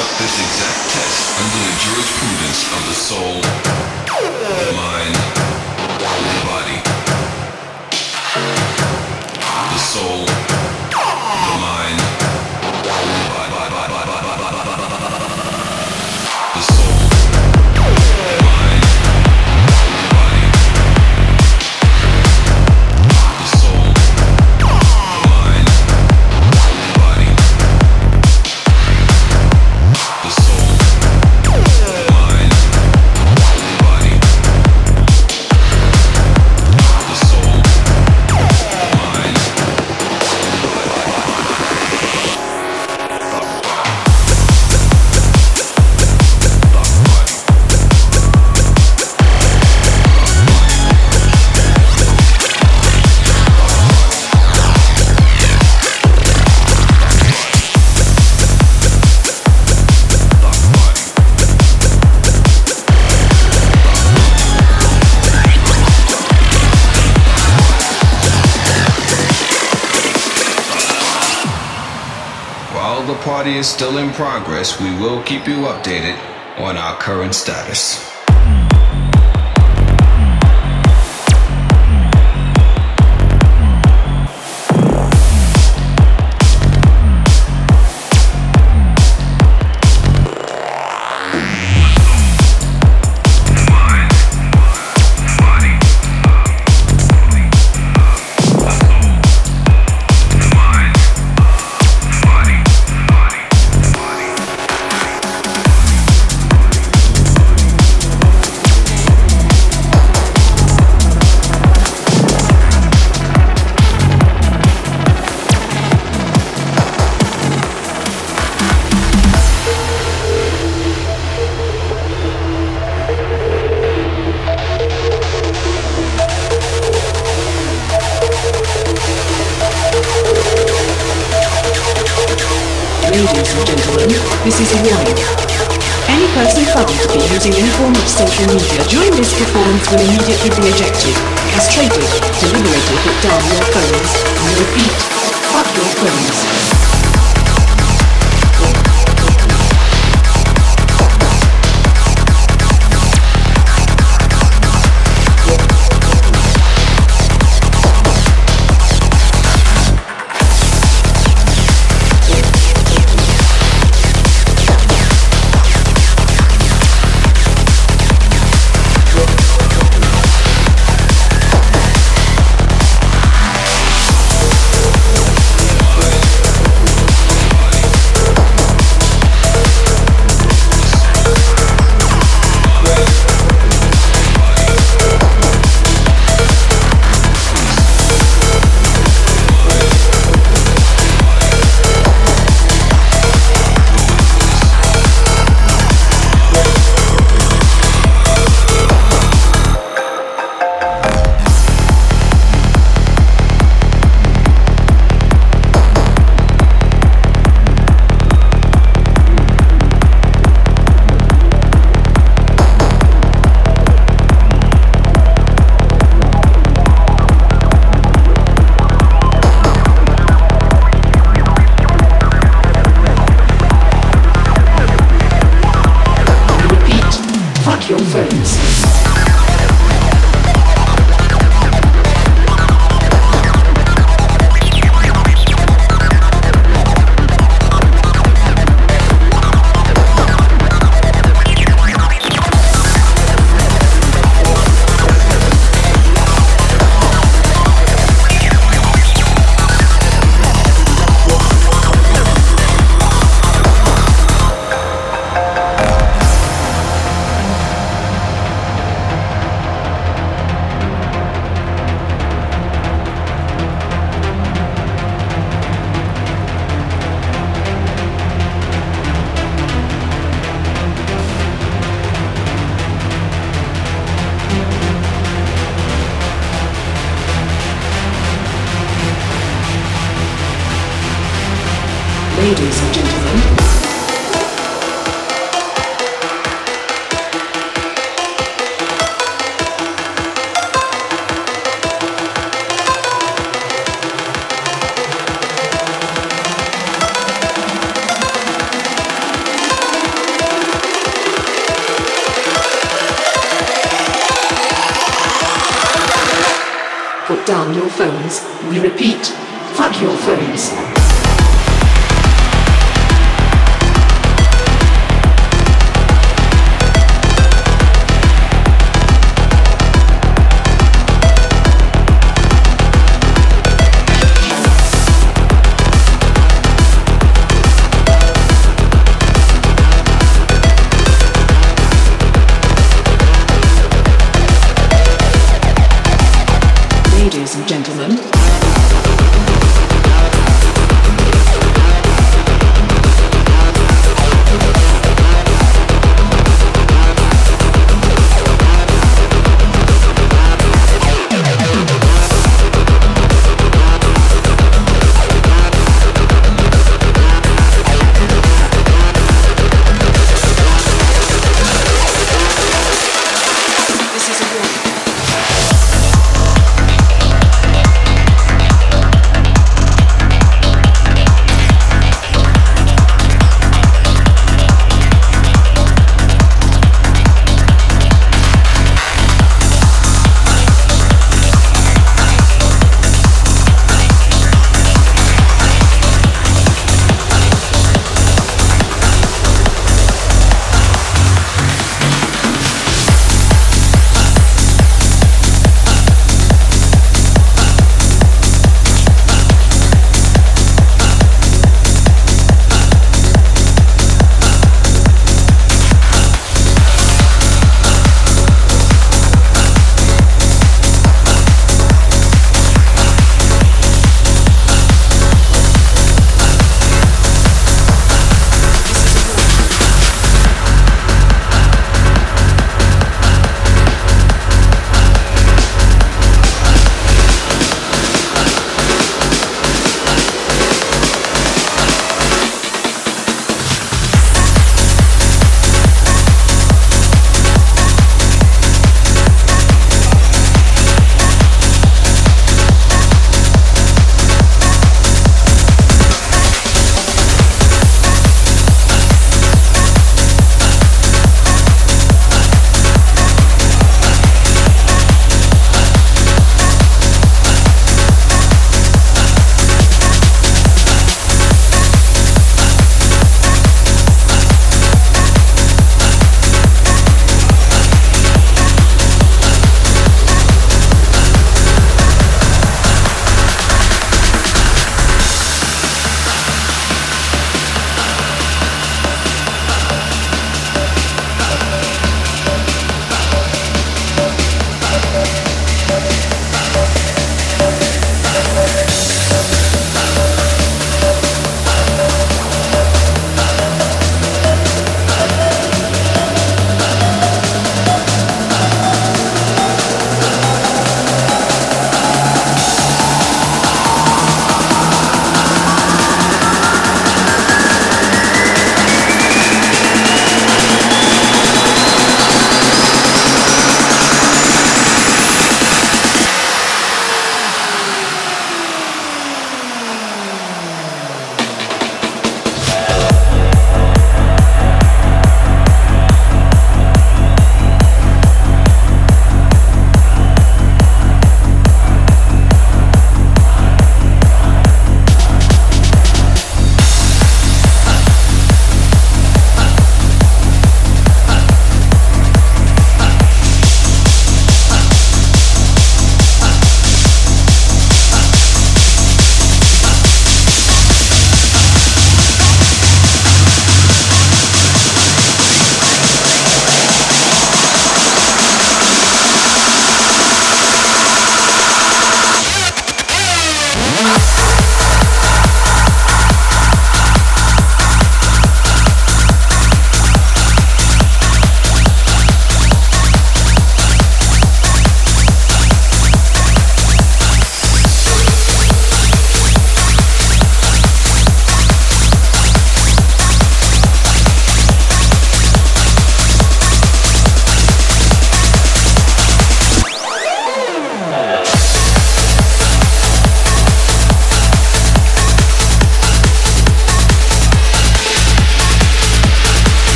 conduct this exact test under the jurisprudence of the soul, mind, and body. The soul, the mind, the soul. While the party is still in progress, we will keep you updated on our current status. Ladies and gentlemen, this is a warning. Any person found to be using any form of social media during this performance will immediately be ejected, castrated, deliberately put down your phones, and repeat, fuck your phones. Ladies and gentlemen, phones. We repeat, fuck your phones. Ladies and gentlemen.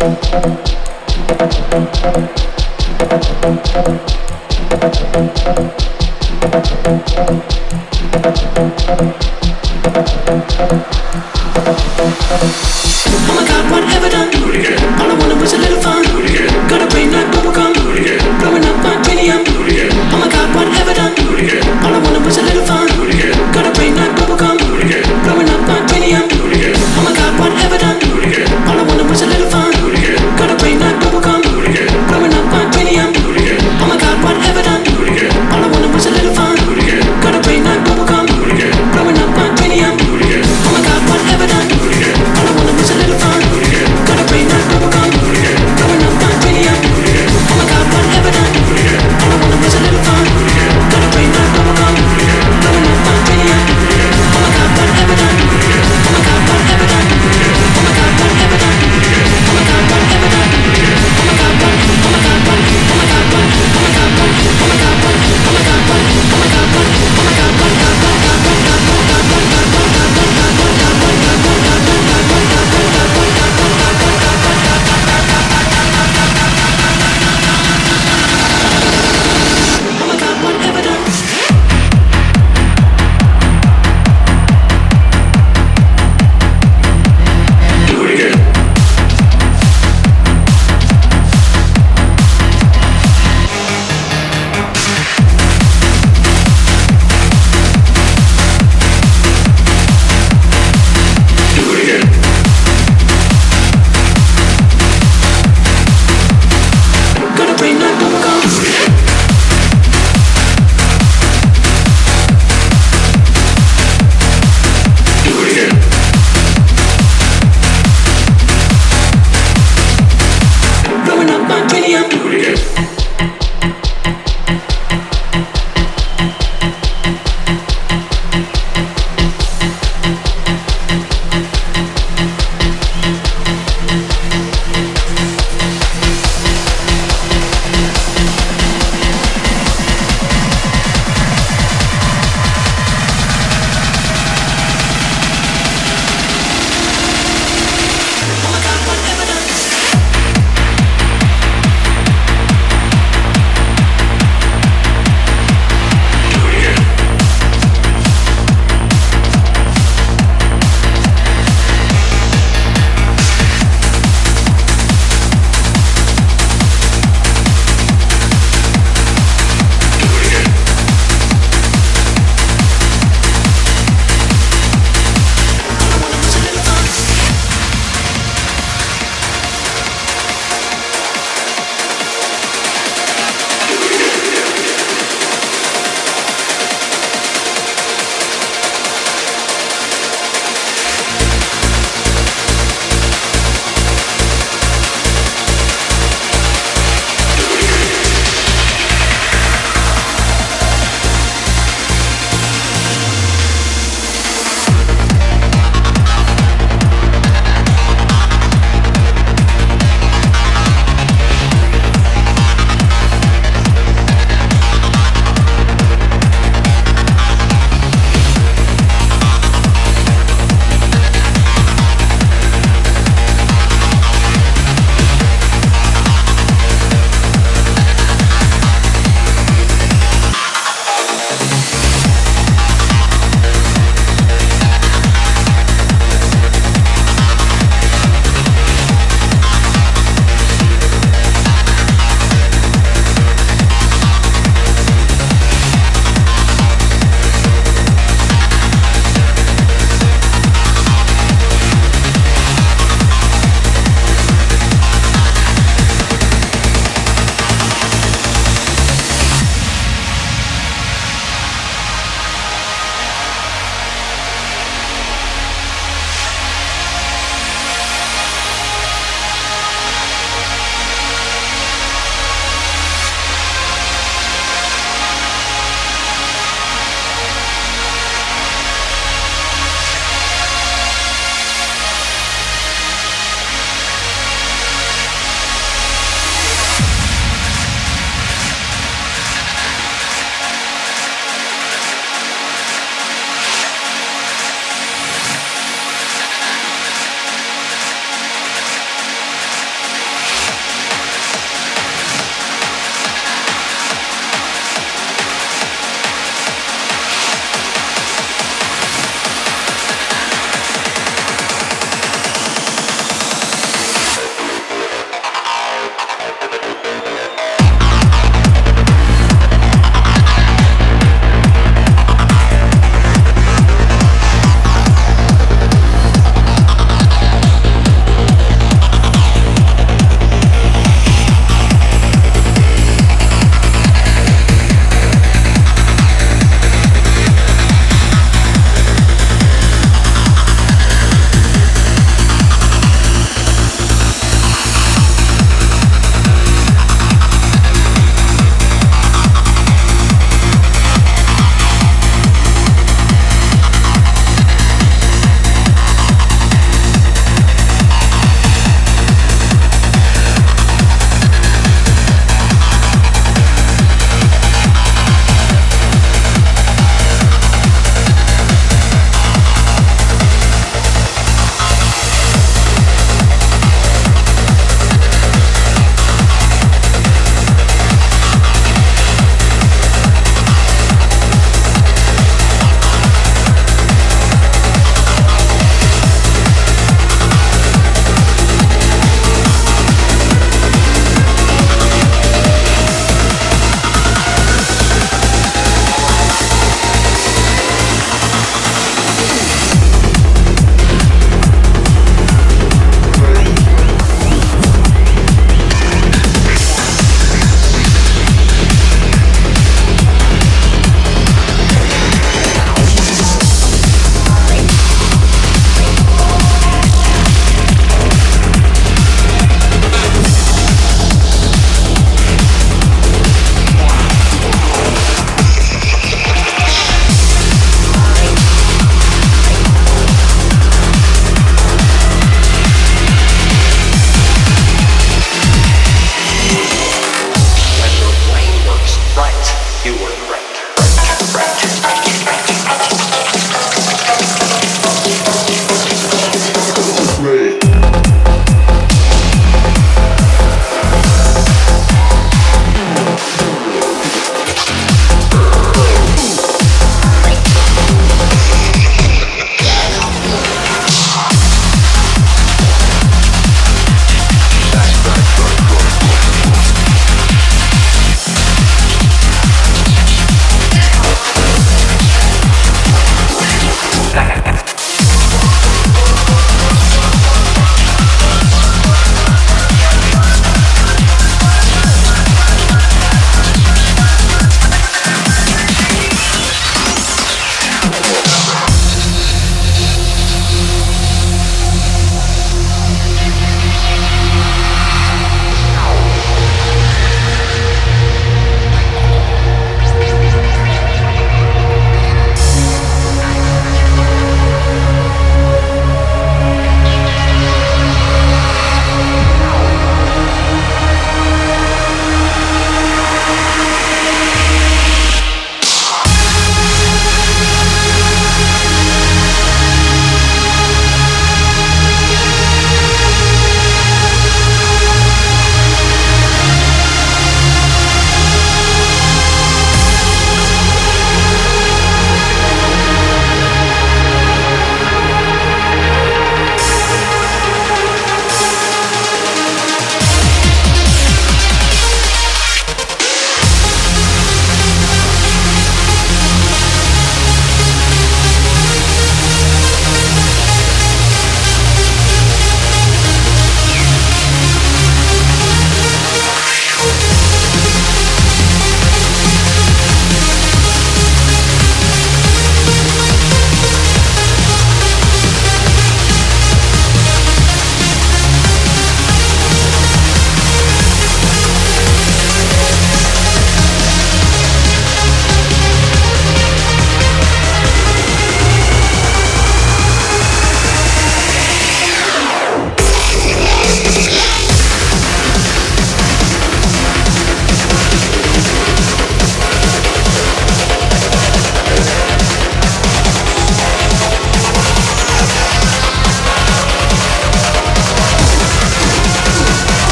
Fun.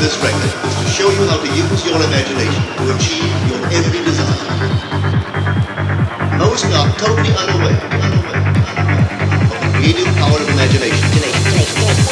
this record is to show you how to use your imagination to achieve your every desire. Most are totally unaware of the creative power of imagination.